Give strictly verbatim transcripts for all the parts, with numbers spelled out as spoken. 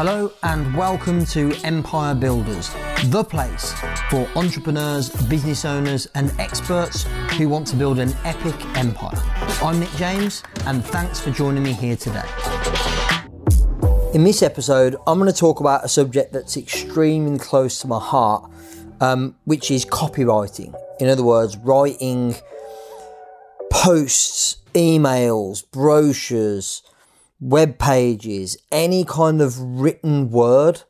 Hello and welcome to Empire Builders, the place for entrepreneurs, business owners and experts who want to build an epic empire. I'm Nick James and thanks for joining me here today. In this episode, I'm going to talk about a subject that's extremely close to my heart, um, which is copywriting. In other words, writing posts, emails, brochures, web pages, any kind of written word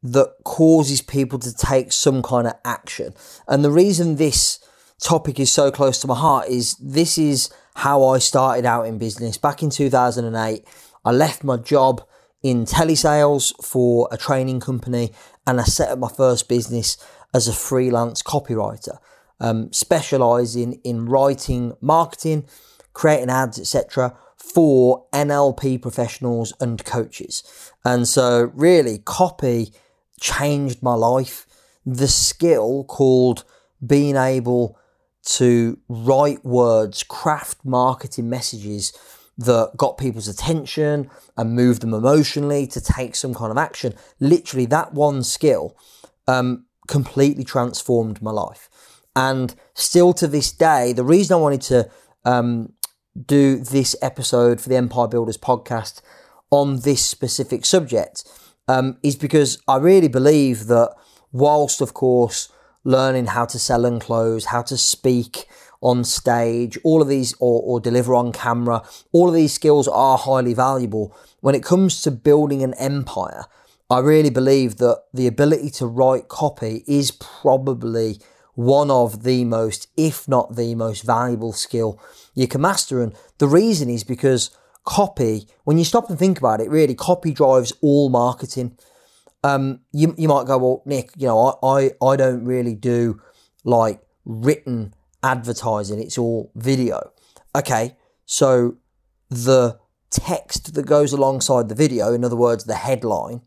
that causes people to take some kind of action. And the reason this topic is so close to my heart is this is how I started out in business. Back in two thousand eight, I left my job in telesales for a training company and I set up my first business as a freelance copywriter, um, specializing in writing marketing, creating ads, et cetera, for N L P professionals and coaches. And so really, copy changed my life. The skill called being able to write words, craft marketing messages that got people's attention and moved them emotionally to take some kind of action. Literally, that one skill um, completely transformed my life. And still to this day, the reason I wanted to um, do this episode for the Empire Builders podcast on this specific subject um, is because I really believe that whilst, of course, learning how to sell and close, how to speak on stage, all of these, or, or deliver on camera, all of these skills are highly valuable. When it comes to building an empire, I really believe that the ability to write copy is probably one of the most, if not the most valuable skill you can master. And the reason is because copy, when you stop and think about it, really, copy drives all marketing. Um, you, you might go, well, Nick, you know, I, I, I don't really do like written advertising. It's all video. Okay. So the text that goes alongside the video, in other words, the headline,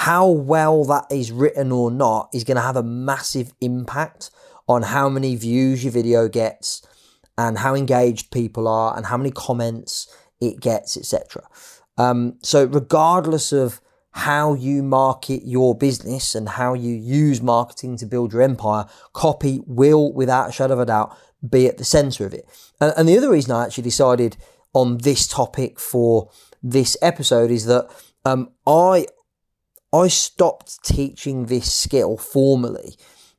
how well that is written or not is going to have a massive impact on how many views your video gets and how engaged people are and how many comments it gets, et cetera. Um, so regardless of how you market your business and how you use marketing to build your empire, copy will, without a shadow of a doubt, be at the center of it. And, and the other reason I actually decided on this topic for this episode is that um, I... I stopped teaching this skill formally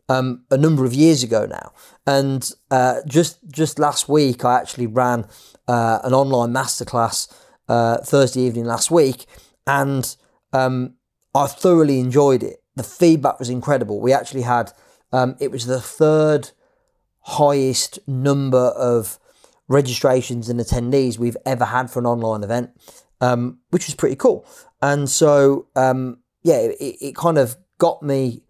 um, a number of years ago now. And uh, just just last week, I actually ran uh, an online masterclass uh, Thursday evening last week, and um, I thoroughly enjoyed it. The feedback was incredible. We actually had, um, it was the third highest number of registrations and attendees we've ever had for an online event, um, which was pretty cool. And so, um, yeah, it, it kind of got me,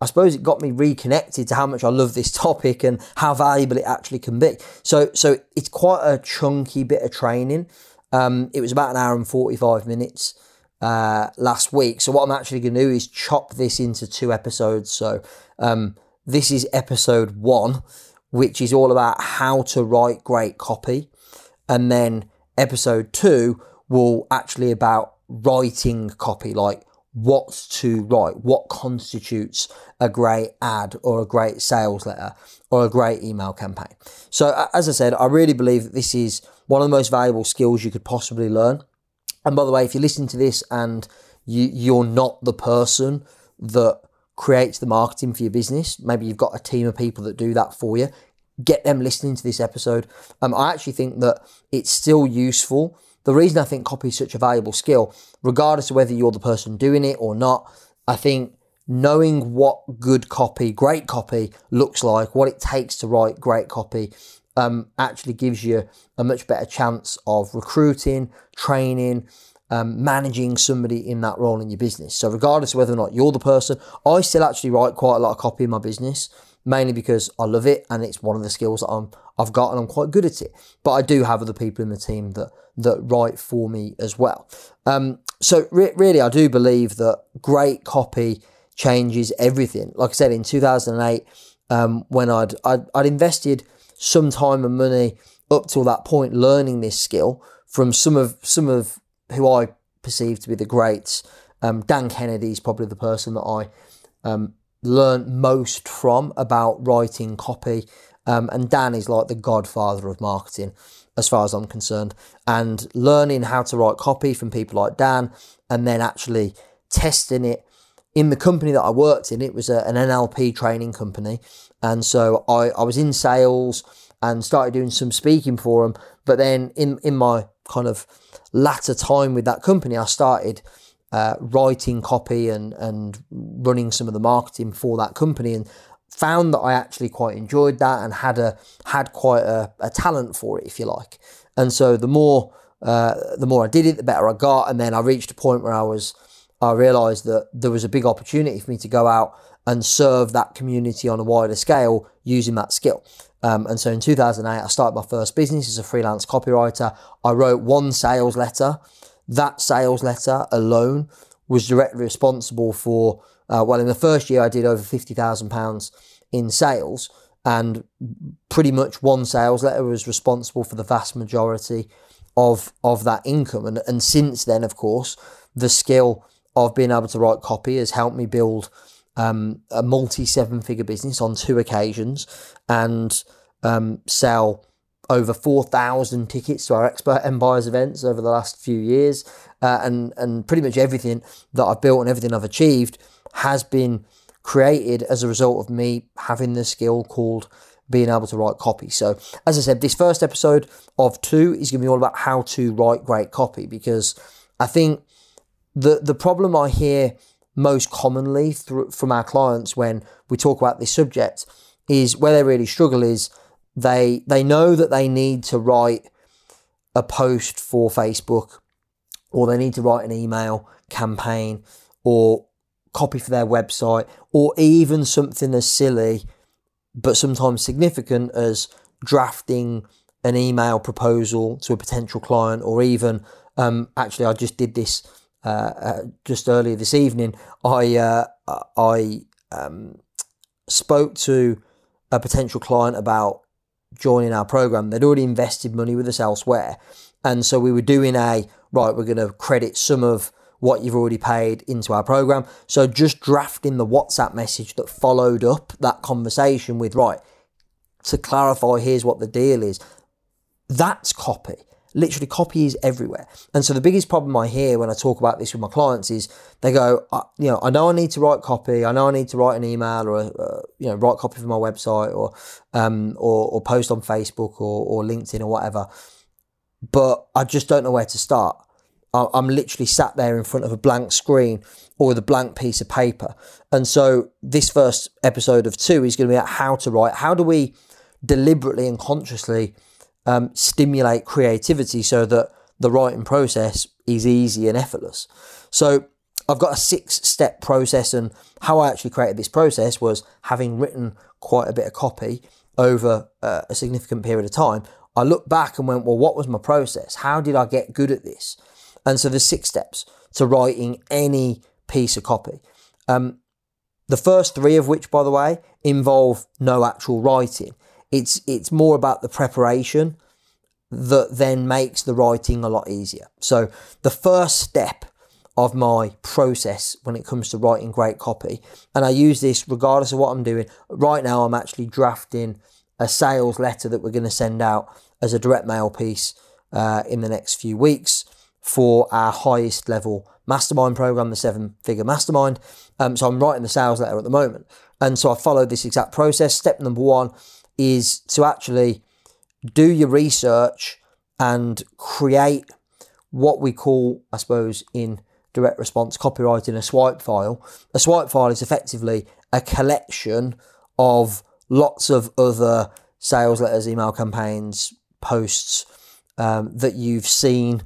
I suppose it got me reconnected to how much I love this topic and how valuable it actually can be. So so it's quite a chunky bit of training. Um, it was about an hour and forty-five minutes uh, last week. So what I'm actually going to do is chop this into two episodes. So um, this is episode one, which is all about how to write great copy. And then episode two will actually about writing copy, like what to write, what constitutes a great ad or a great sales letter or a great email campaign. So as I said, I really believe that this is one of the most valuable skills you could possibly learn. And by the way, if you listen to this and you, you're not the person that creates the marketing for your business, maybe you've got a team of people that do that for you, get them listening to this episode. Um, I actually think that it's still useful. The reason I think copy is such a valuable skill, regardless of whether you're the person doing it or not, I think knowing what good copy, great copy looks like, what it takes to write great copy, um, actually gives you a much better chance of recruiting, training, um, managing somebody in that role in your business. So regardless of whether or not you're the person, I still actually write quite a lot of copy in my business, mainly because I love it and it's one of the skills that I'm, I've got and I'm quite good at it. But I do have other people in the team that that write for me as well. Um, so re- really, I do believe that great copy changes everything. Like I said, in two thousand eight, um, when I'd, I'd, I'd invested some time and money up till that point learning this skill from some of some of who I perceived to be the greats Um, Dan Kennedy is probably the person that I um, learned most from about writing copy. Um, and Dan is like the godfather of marketing, as far as I'm concerned. And learning how to write copy from people like Dan, and then actually testing it in the company that I worked in. It was a, an N L P training company. And so I, I was in sales and started doing some speaking for them. But then in, in my kind of latter time with that company, I started uh, writing copy and, and running some of the marketing for that company, and found that I actually quite enjoyed that and had a had quite a, a talent for it, if you like. And so the more uh, the more I did it, the better I got. And then I reached a point where I was I realised that there was a big opportunity for me to go out and serve that community on a wider scale using that skill. Um, and so in two thousand eight, I started my first business as a freelance copywriter. I wrote one sales letter. That sales letter alone was directly responsible for, uh, well, in the first year I did over fifty thousand pounds in sales, and pretty much one sales letter was responsible for the vast majority of, of that income. And, and since then, of course, the skill of being able to write copy has helped me build um, a multi seven figure business on two occasions, and um, sell over four thousand tickets to our Expert Empires events over the last few years. Uh, and, and pretty much everything that I've built and everything I've achieved has been created as a result of me having the skill called being able to write copy. So as I said, this first episode of two is going to be all about how to write great copy, because I think the, the problem I hear most commonly through, from our clients when we talk about this subject is where they really struggle is they, they know that they need to write a post for Facebook, or they need to write an email campaign, or copy for their website, or even something as silly, but sometimes significant, as drafting an email proposal to a potential client, or even, um, actually I just did this uh, uh, just earlier this evening. I, uh, I um, spoke to a potential client about joining our program. They'd already invested money with us elsewhere. And so we were doing a, right, we're going to credit some of what you've already paid into our program. So just drafting the WhatsApp message that followed up that conversation with, right, to clarify, here's what the deal is. That's copy. Literally, copy is everywhere. And so the biggest problem I hear when I talk about this with my clients is they go, I, you know, I know I need to write copy. I know I need to write an email, or, a, uh, you know, write copy for my website, or, um, or, or post on Facebook, or, or LinkedIn, or whatever. But I just don't know where to start. I'm literally sat there in front of a blank screen or with a blank piece of paper. And so this first episode of two is going to be about how to write. How do we deliberately and consciously um, stimulate creativity so that the writing process is easy and effortless? So I've got a six-step process, and how I actually created this process was, having written quite a bit of copy over uh, a significant period of time, I looked back and went, well, what was my process? How did I get good at this? And so there's six steps to writing any piece of copy. Um, the first three of which, by the way, involve no actual writing. It's it's more about the preparation that then makes the writing a lot easier. So the first step of my process when it comes to writing great copy, and I use this regardless of what I'm doing. Right now, I'm actually drafting a sales letter that we're going to send out as a direct mail piece uh, in the next few weeks for our highest level mastermind program, the Seven Figure Mastermind. Um, so I'm writing the sales letter at the moment. And so I followed this exact process. Step number one is to actually do your research and create what we call, I suppose, in direct response copywriting, a swipe file. A swipe file is effectively a collection of lots of other sales letters, email campaigns, posts um, that you've seen,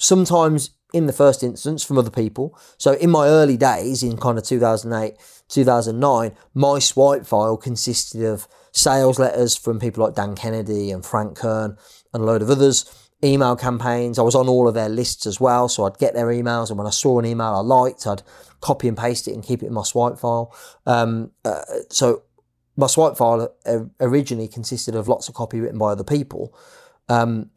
sometimes in the first instance from other people. So in my early days in kind of two thousand eight, two thousand nine, my swipe file consisted of sales letters from people like Dan Kennedy and Frank Kern and a load of others, email campaigns. I was on all of their lists as well. So I'd get their emails, and when I saw an email I liked, I'd copy and paste it and keep it in my swipe file. Um, uh, so my swipe file originally consisted of lots of copy written by other people. Um,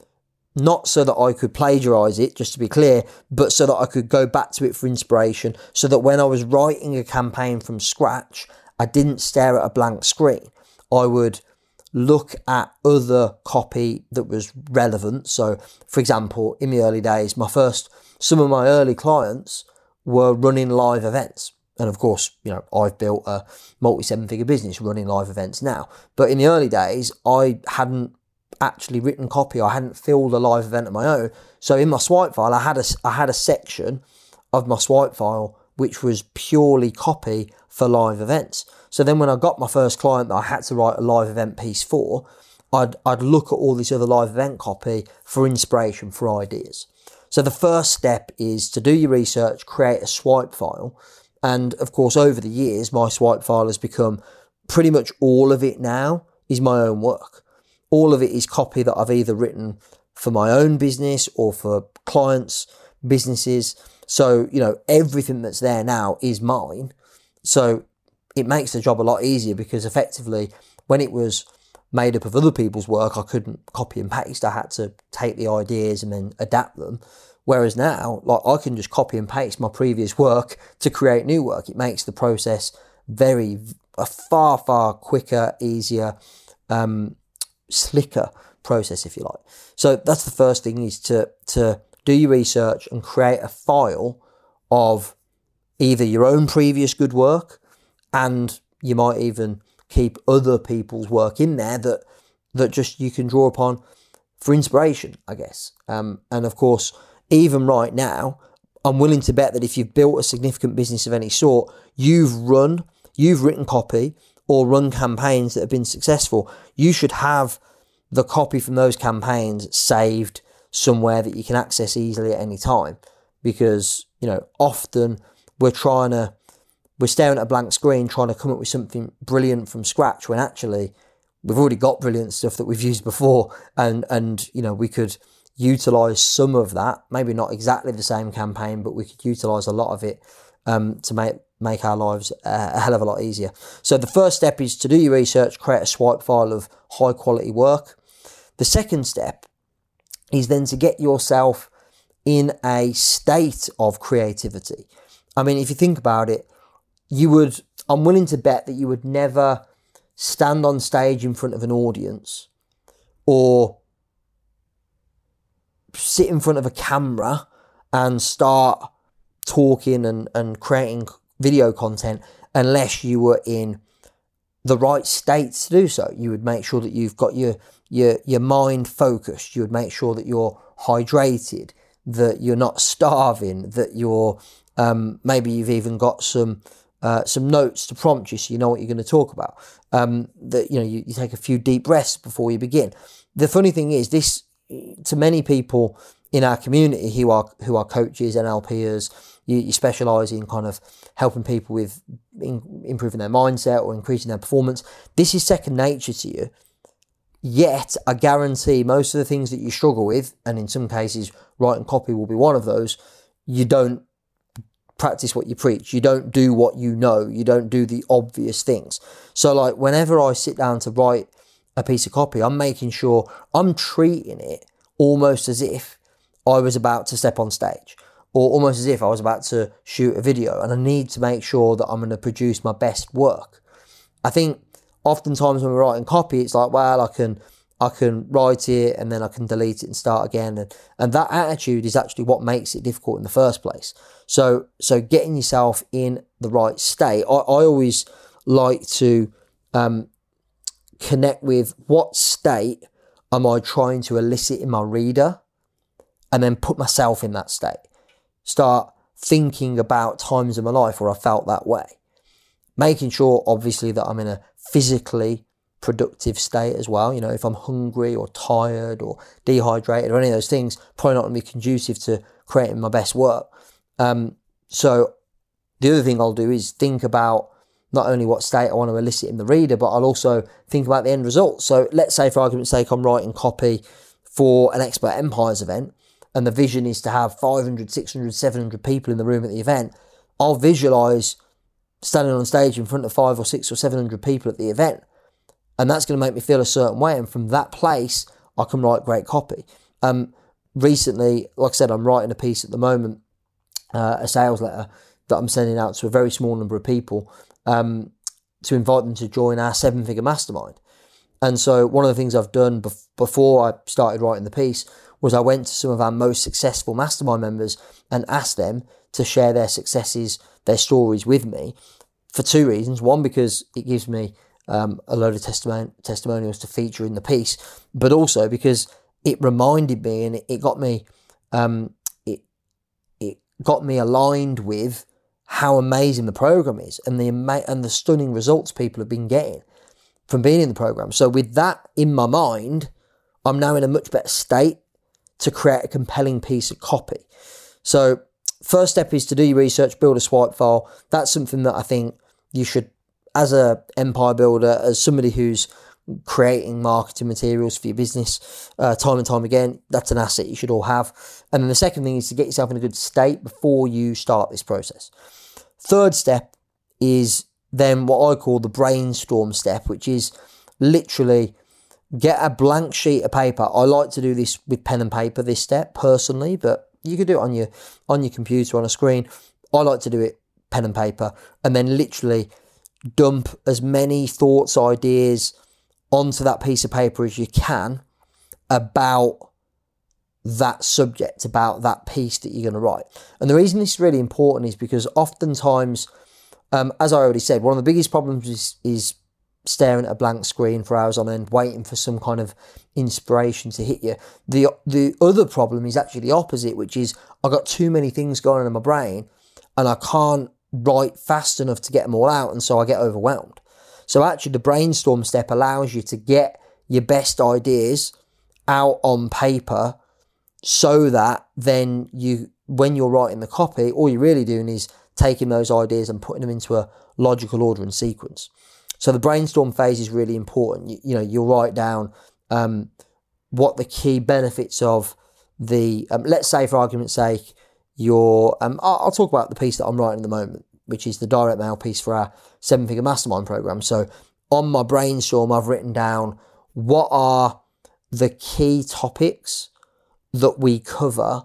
not so that I could plagiarize it, just to be clear, but so that I could go back to it for inspiration, so that when I was writing a campaign from scratch, I didn't stare at a blank screen. I would look at other copy that was relevant. So, for example, in the early days, my first, some of my early clients were running live events. And of course, you know, I've built a multi seven figure business running live events now. But in the early days, I hadn't actually written copy. I hadn't filled a live event of my own. So in my swipe file, I had a, I had a section of my swipe file which was purely copy for live events. So then when I got my first client that I had to write a live event piece for, I'd, I'd look at all this other live event copy for inspiration, for ideas. So the first step is to do your research, create a swipe file. And of course, over the years, my swipe file has become pretty much all of it now is my own work. All of it is copy that I've either written for my own business or for clients' businesses. So, you know, everything that's there now is mine. So it makes the job a lot easier, because effectively when it was made up of other people's work, I couldn't copy and paste. I had to take the ideas and then adapt them. Whereas now, like, I can just copy and paste my previous work to create new work. It makes the process very, a far, far quicker, easier, um, slicker process, if you like. So that's the first thing, is to, to do your research and create a file of either your own previous good work, and you might even keep other people's work in there that, that just you can draw upon for inspiration, I guess. Um, and of course, even right now, I'm willing to bet that if you've built a significant business of any sort, you've run, you've written copy or run campaigns that have been successful. You should have the copy from those campaigns saved somewhere that you can access easily at any time, because, you know, often we're trying to, we're staring at a blank screen trying to come up with something brilliant from scratch, when actually we've already got brilliant stuff that we've used before, and, and, you know, we could utilize some of that, maybe not exactly the same campaign, but we could utilize a lot of it um, to make make our lives a hell of a lot easier. So the first step is to do your research, create a swipe file of high quality work. The second step is then to get yourself in a state of creativity. I mean, if you think about it, you would, I'm willing to bet that you would never stand on stage in front of an audience or sit in front of a camera and start talking and, and creating video content unless you were in the right state to do so. You would make sure that you've got your your your mind focused. You would make sure that you're hydrated, that you're not starving, that you're um, maybe you've even got some uh, some notes to prompt you, so you know what you're going to talk about. Um, that you know you, you take a few deep breaths before you begin. The funny thing is this. To many people in our community who are who are coaches, N L Pers, you, you specialise in kind of helping people with in, improving their mindset or increasing their performance. This is second nature to you. Yet, I guarantee most of the things that you struggle with, and in some cases, writing copy will be one of those, you don't practice what you preach. You don't do what you know. You don't do the obvious things. So, like, whenever I sit down to write a piece of copy, I'm making sure I'm treating it almost as if I was about to step on stage, or almost as if I was about to shoot a video, and I need to make sure that I'm going to produce my best work. I think oftentimes when we're writing copy, it's like, well, I can I can write it and then I can delete it and start again, and and that attitude is actually what makes it difficult in the first place. So so getting yourself in the right state. I, I always like to um connect with what state am I trying to elicit in my reader, and then put myself in that state. Start thinking about times in my life where I felt that way. Making sure, obviously, that I'm in a physically productive state as well. You know, if I'm hungry or tired or dehydrated or any of those things, probably not going to be conducive to creating my best work. Um, so the other thing I'll do is think about not only what state I want to elicit in the reader, but I'll also think about the end result. So let's say, for argument's sake, I'm writing copy for an Expert Empires event, and the vision is to have five hundred, six hundred, seven hundred people in the room at the event. I'll visualize standing on stage in front of five or six or seven hundred people at the event, and that's going to make me feel a certain way. And from that place, I can write great copy. Um, recently, like I said, I'm writing a piece at the moment, uh, a sales letter that I'm sending out to a very small number of people um, to invite them to join our Seven Figure Mastermind. And so one of the things I've done bef- before I started writing the piece was I went to some of our most successful mastermind members and asked them to share their successes, their stories with me for two reasons. One, because it gives me um, a load of testimon- testimonials to feature in the piece, but also because it reminded me and it, it got me um, it it got me aligned with how amazing the program is and the ama- and the stunning results people have been getting from being in the program. So with that in my mind, I'm now in a much better state to create a compelling piece of copy. So first step is to do your research, build a swipe file. That's something that I think you should, as a empire builder, as somebody who's creating marketing materials for your business uh, time and time again, that's an asset you should all have. And then the second thing is to get yourself in a good state before you start this process. Third step is then what I call the brainstorm step, which is literally get a blank sheet of paper. I like to do this with pen and paper, this step personally, but you could do it on your on your computer, on a screen. I like to do it pen and paper, and then literally dump as many thoughts, ideas onto that piece of paper as you can about that subject, about that piece that you're going to write. And the reason this is really important is because oftentimes, Um, as I already said, one of the biggest problems is, is staring at a blank screen for hours on end, waiting for some kind of inspiration to hit you. The the other problem is actually the opposite, which is I've got too many things going on in my brain and I can't write fast enough to get them all out, and so I get overwhelmed. So actually the brainstorm step allows you to get your best ideas out on paper so that then you, when you're writing the copy, all you're really doing is taking those ideas and putting them into a logical order and sequence. So the brainstorm phase is really important. You, you know, you'll write down um, what the key benefits of the, um, let's say for argument's sake, your, um, I'll, I'll talk about the piece that I'm writing at the moment, which is the direct mail piece for our Seven Figure Mastermind program. So on my brainstorm, I've written down what are the key topics that we cover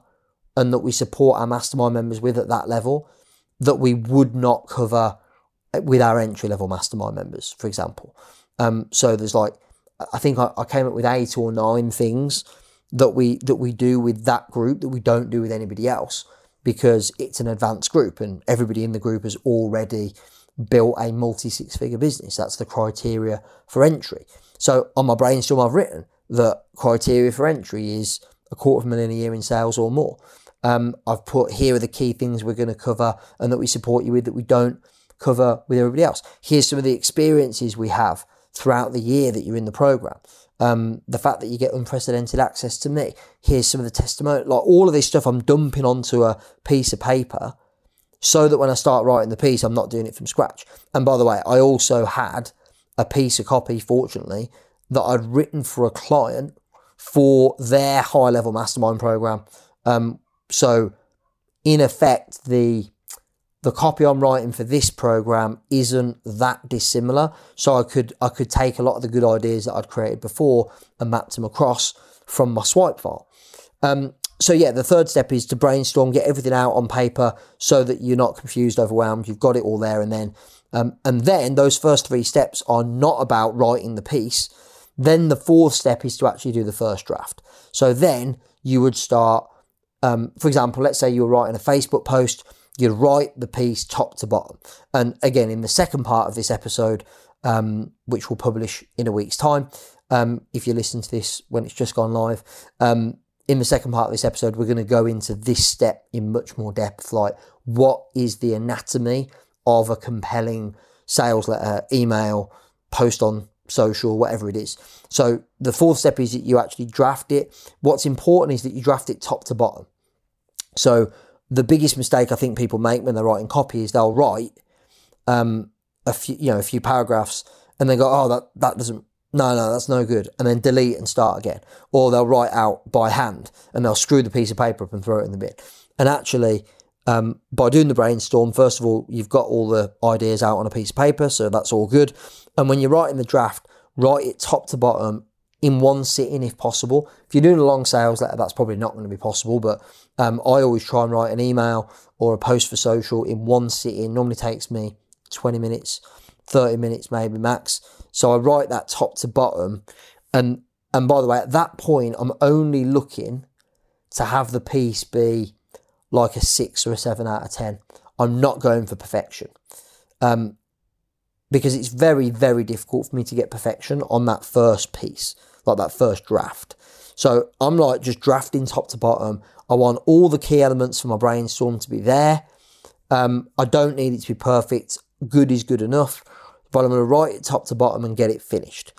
and that we support our mastermind members with at that level that we would not cover with our entry-level mastermind members, for example. Um, so there's like, I think I, I came up with eight or nine things that we that we do with that group that we don't do with anybody else because it's an advanced group and everybody in the group has already built a multi-six-figure business. That's the criteria for entry. So on my brainstorm, I've written that criteria for entry is a quarter of a million a year in sales or more. Um, I've put here are the key things we're going to cover and that we support you with that we don't cover with everybody else. Here's some of the experiences we have throughout the year that you're in the program. Um, the fact that you get unprecedented access to me. Here's some of the testimony, like all of this stuff I'm dumping onto a piece of paper so that when I start writing the piece, I'm not doing it from scratch. And by the way, I also had a piece of copy, fortunately, that I'd written for a client for their high level mastermind program. Um, So, in effect, the the copy I'm writing for this program isn't that dissimilar. So I could I could take a lot of the good ideas that I'd created before and map them across from my swipe file. Um, so yeah, the third step is to brainstorm, get everything out on paper so that you're not confused, overwhelmed. You've got it all there, and then um, and then those first three steps are not about writing the piece. Then the fourth step is to actually do the first draft. So then you would start. Um, for example, let's say you're writing a Facebook post, you write the piece top to bottom. And again, in the second part of this episode, um, which we'll publish in a week's time, um, if you listen to this when it's just gone live, um, in the second part of this episode, we're going to go into this step in much more depth, like what is the anatomy of a compelling sales letter, email, post on social, whatever it is. So the fourth step is that you actually draft it. What's important is that you draft it top to bottom. So the biggest mistake I think people make when they're writing copy is they'll write um, a few, you know, a few paragraphs and they go, oh, that, that doesn't, no, no, that's no good. And then delete and start again. Or they'll write out by hand and they'll screw the piece of paper up and throw it in the bin. And actually, Um, by doing the brainstorm, first of all, you've got all the ideas out on a piece of paper, so that's all good. And when you're writing the draft, write it top to bottom, in one sitting if possible. If you're doing a long sales letter, that's probably not going to be possible, but um, I always try and write an email or a post for social in one sitting. Normally takes me twenty minutes, thirty minutes maybe max. So I write that top to bottom. And, and by the way, at that point, I'm only looking to have the piece be like a six or a seven out of ten. I'm not going for perfection. Um, because it's very, very difficult for me to get perfection on that first piece, like that first draft. So I'm like just drafting top to bottom. I want all the key elements for my brainstorm to be there. Um, I don't need it to be perfect. Good is good enough, but I'm going to write it top to bottom and get it finished.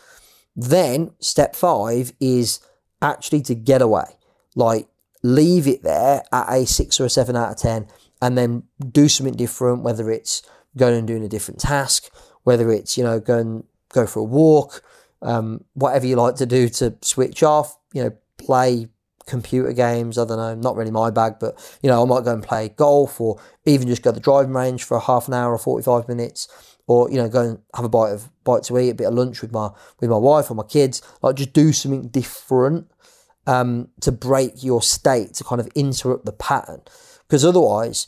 Then step five is actually to get away, like leave it there at a six or a seven out of ten, and then do something different, whether it's going and doing a different task, whether it's, you know, go and go for a walk, um, whatever you like to do to switch off, you know, play computer games. I don't know, not really my bag, but, you know, I might go and play golf or even just go to the driving range for a half an hour or forty-five minutes, or, you know, go and have a bite of bite to eat, a bit of lunch with my, with my wife or my kids. Like just do something different um, to break your state, to kind of interrupt the pattern. Because otherwise,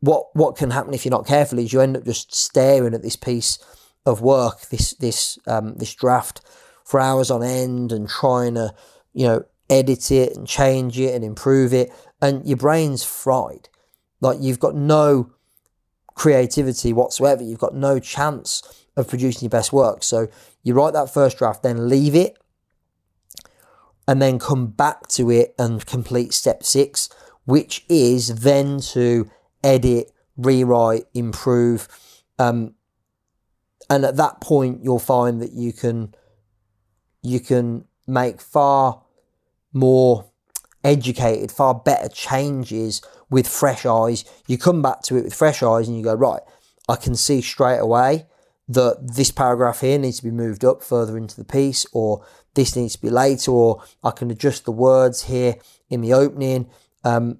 What what can happen if you're not careful is you end up just staring at this piece of work, this this um, this draft for hours on end, and trying to, you know, edit it and change it and improve it, and your brain's fried. Like you've got no creativity whatsoever. You've got no chance of producing your best work. So you write that first draft, then leave it, and then come back to it and complete step six, which is then to edit, rewrite, improve. Um, and at that point, you'll find that you can you can make far more educated, far better changes with fresh eyes. You come back to it with fresh eyes and you go, right, I can see straight away that this paragraph here needs to be moved up further into the piece, or this needs to be later, or I can adjust the words here in the opening. Um,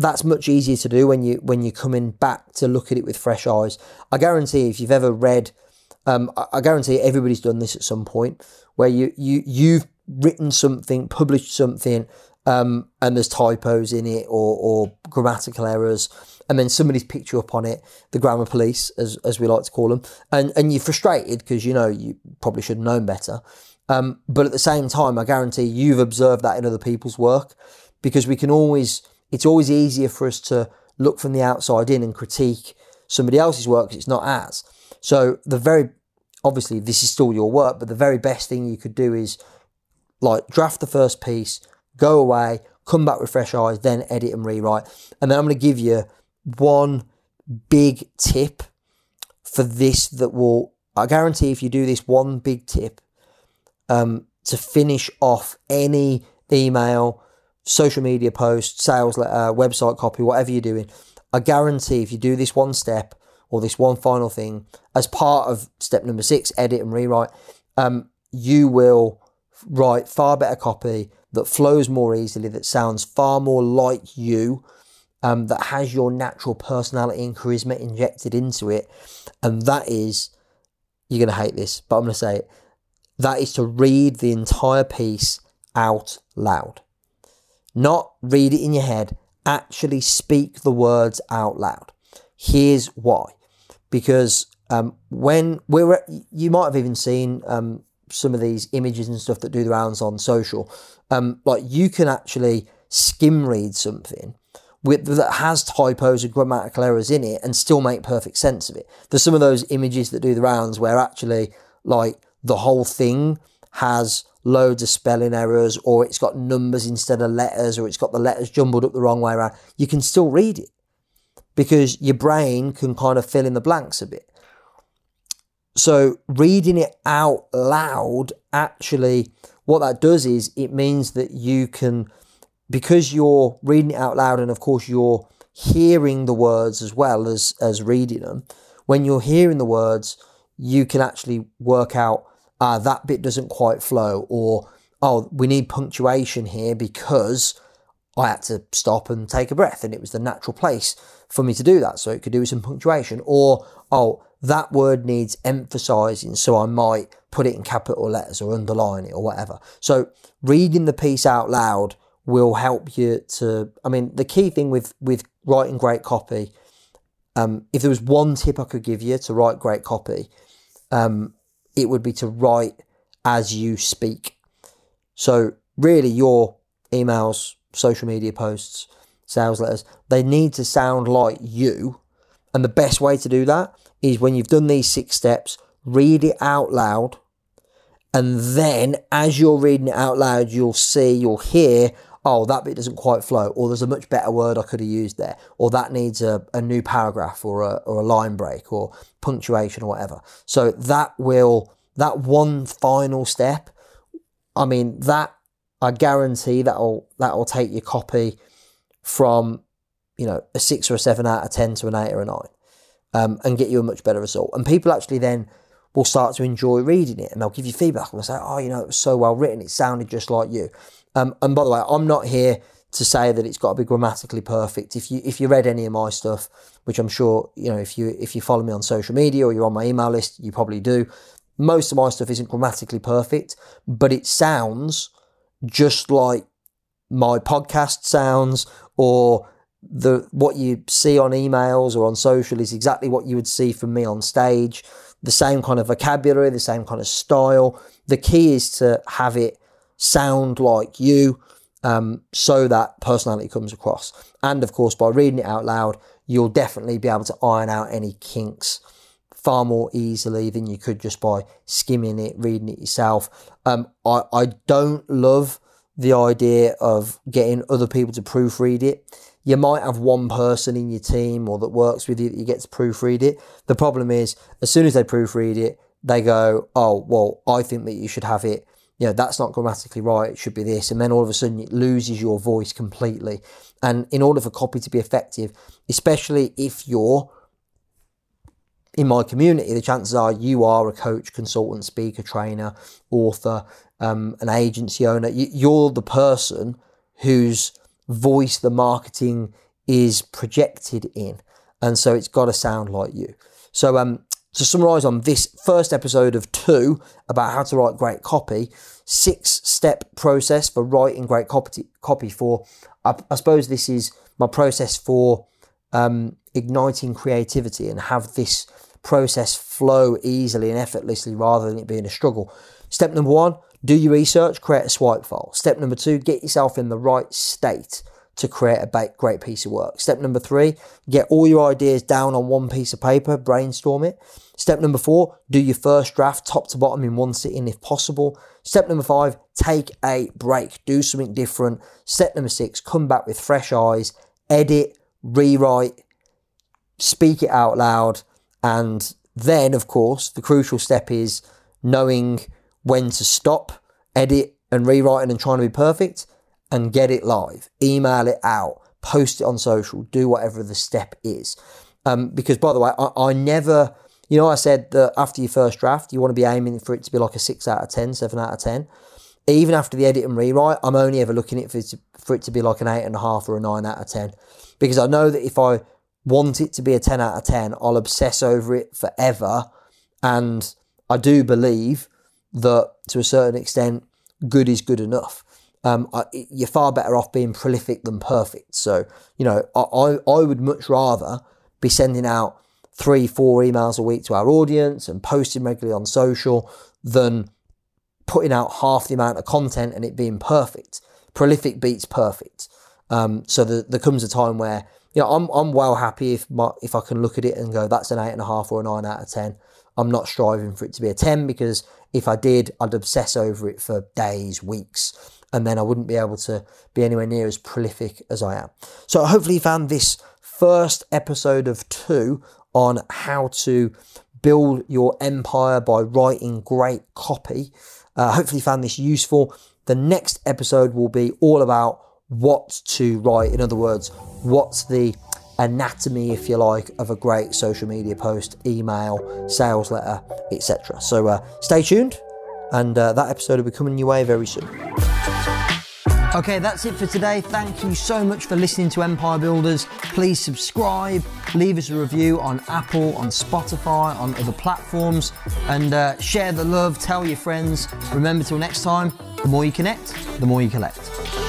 That's much easier to do when you when you're coming back to look at it with fresh eyes. I guarantee if you've ever read, um, I, I guarantee everybody's done this at some point, where you you you've written something, published something, um, and there's typos in it or or grammatical errors, and then somebody's picked you up on it, the grammar police, as as we like to call them, and and you're frustrated because you know you probably should have known better, um, but at the same time, I guarantee you've observed that in other people's work, because we can always. It's always easier for us to look from the outside in and critique somebody else's work because it's not ours. So the very, obviously this is still your work, but the very best thing you could do is like draft the first piece, go away, come back with fresh eyes, then edit and rewrite. And then I'm going to give you one big tip for this that will, I guarantee if you do this one big tip um, to finish off any email, social media post, sales letter, website copy, whatever you're doing, I guarantee if you do this one step or this one final thing as part of step number six, edit and rewrite, um, you will write far better copy that flows more easily, that sounds far more like you, um, that has your natural personality and charisma injected into it. And that is, you're going to hate this, but I'm going to say it, that is to read the entire piece out loud. Not read it in your head, actually speak the words out loud. Here's why. Because um, when we're, you might have even seen um, some of these images and stuff that do the rounds on social. Um, like you can actually skim read something with, that has typos and grammatical errors in it and still make perfect sense of it. There's some of those images that do the rounds where actually like the whole thing has loads of spelling errors, or it's got numbers instead of letters, or it's got the letters jumbled up the wrong way around. You can still read it because your brain can kind of fill in the blanks a bit. So reading it out loud, actually, what that does is it means that you can, because you're reading it out loud and of course you're hearing the words as well as, as reading them, when you're hearing the words, you can actually work out Uh, that bit doesn't quite flow, or, oh, we need punctuation here because I had to stop and take a breath and it was the natural place for me to do that, so it could do with some punctuation. Or, oh, that word needs emphasizing, so I might put it in capital letters or underline it or whatever. So reading the piece out loud will help you to, I mean, the key thing with, with writing great copy, um, if there was one tip I could give you to write great copy, um, it would be to write as you speak. So really your emails, social media posts, sales letters, they need to sound like you. And the best way to do that is when you've done these six steps, read it out loud. And then as you're reading it out loud, you'll see, you'll hear, oh, that bit doesn't quite flow, or there's a much better word I could have used there, or that needs a, a new paragraph or a, or a line break or punctuation or whatever. So that will, that one final step, I mean, that, I guarantee that'll, that'll take your copy from, you know, a six or a seven out of ten to an eight or a nine, um, and get you a much better result. And people actually then will start to enjoy reading it, and they'll give you feedback and they'll say, oh, you know, it was so well written, it sounded just like you. Um, and by the way, I'm not here to say that it's got to be grammatically perfect. If you if you read any of my stuff, which I'm sure, you know, if you if you follow me on social media or you're on my email list, you probably do. Most of my stuff isn't grammatically perfect, but it sounds just like my podcast sounds, or the what you see on emails or on social is exactly what you would see from me on stage. The same kind of vocabulary, the same kind of style. The key is to have it sound like you, um, so that personality comes across. And of course, by reading it out loud, you'll definitely be able to iron out any kinks far more easily than you could just by skimming it, reading it yourself. Um, I, I don't love the idea of getting other people to proofread it. You might have one person in your team or that works with you that you get to proofread it. The problem is, as soon as they proofread it, they go, oh, well, I think that you should have it, you know, that's not grammatically right, it should be this. And then all of a sudden it loses your voice completely. And in order for copy to be effective, especially if you're in my community, the chances are you are a coach, consultant, speaker, trainer, author, um, an agency owner. You're the person whose voice the marketing is projected in. And so it's got to sound like you. So um, to summarize on this first episode of two about how to write great copy, six-step process for writing great copy, copy for, I, I suppose this is my process for um, igniting creativity and have this process flow easily and effortlessly rather than it being a struggle. Step number one, do your research, create a swipe file. Step number two, get yourself in the right state to create a great piece of work. Step number three, get all your ideas down on one piece of paper, brainstorm it. Step number four, do your first draft top to bottom in one sitting if possible. Step number five, take a break, do something different. Step number six, come back with fresh eyes, edit, rewrite, speak it out loud. And then, of course, the crucial step is knowing when to stop, edit and rewriting and trying to be perfect, and get it live, email it out, post it on social, do whatever the step is. Um, because by the way, I, I never, you know, I said that after your first draft, you want to be aiming for it to be like a six out of ten, seven out of ten. Even after the edit and rewrite, I'm only ever looking at it for, it to, for it to be like an eight and a half or a nine out of ten. Because I know that if I want it to be a ten out of ten, I'll obsess over it forever. And I do believe that to a certain extent, good is good enough. Um, I, you're far better off being prolific than perfect. So, you know, I, I, I would much rather be sending out three, four emails a week to our audience and posting regularly on social than putting out half the amount of content and it being perfect. Prolific beats perfect. Um, so there the comes a time where, you know, I'm I'm well happy if my, if I can look at it and go, that's an eight and a half or a nine out of ten. I'm not striving for it to be a ten, because if I did, I'd obsess over it for days, weeks, and then I wouldn't be able to be anywhere near as prolific as I am. So hopefully you found this first episode of two on how to build your empire by writing great copy. Uh, hopefully you found this useful. The next episode will be all about what to write. In other words, what's the anatomy, if you like, of a great social media post, email, sales letter, et cetera. So uh, stay tuned, and uh, that episode will be coming your way very soon. Okay, that's it for today. Thank you so much for listening to Empire Builders. Please subscribe, leave us a review on Apple, on Spotify, on other platforms, and uh, share the love, tell your friends. Remember, till next time, the more you connect, the more you collect.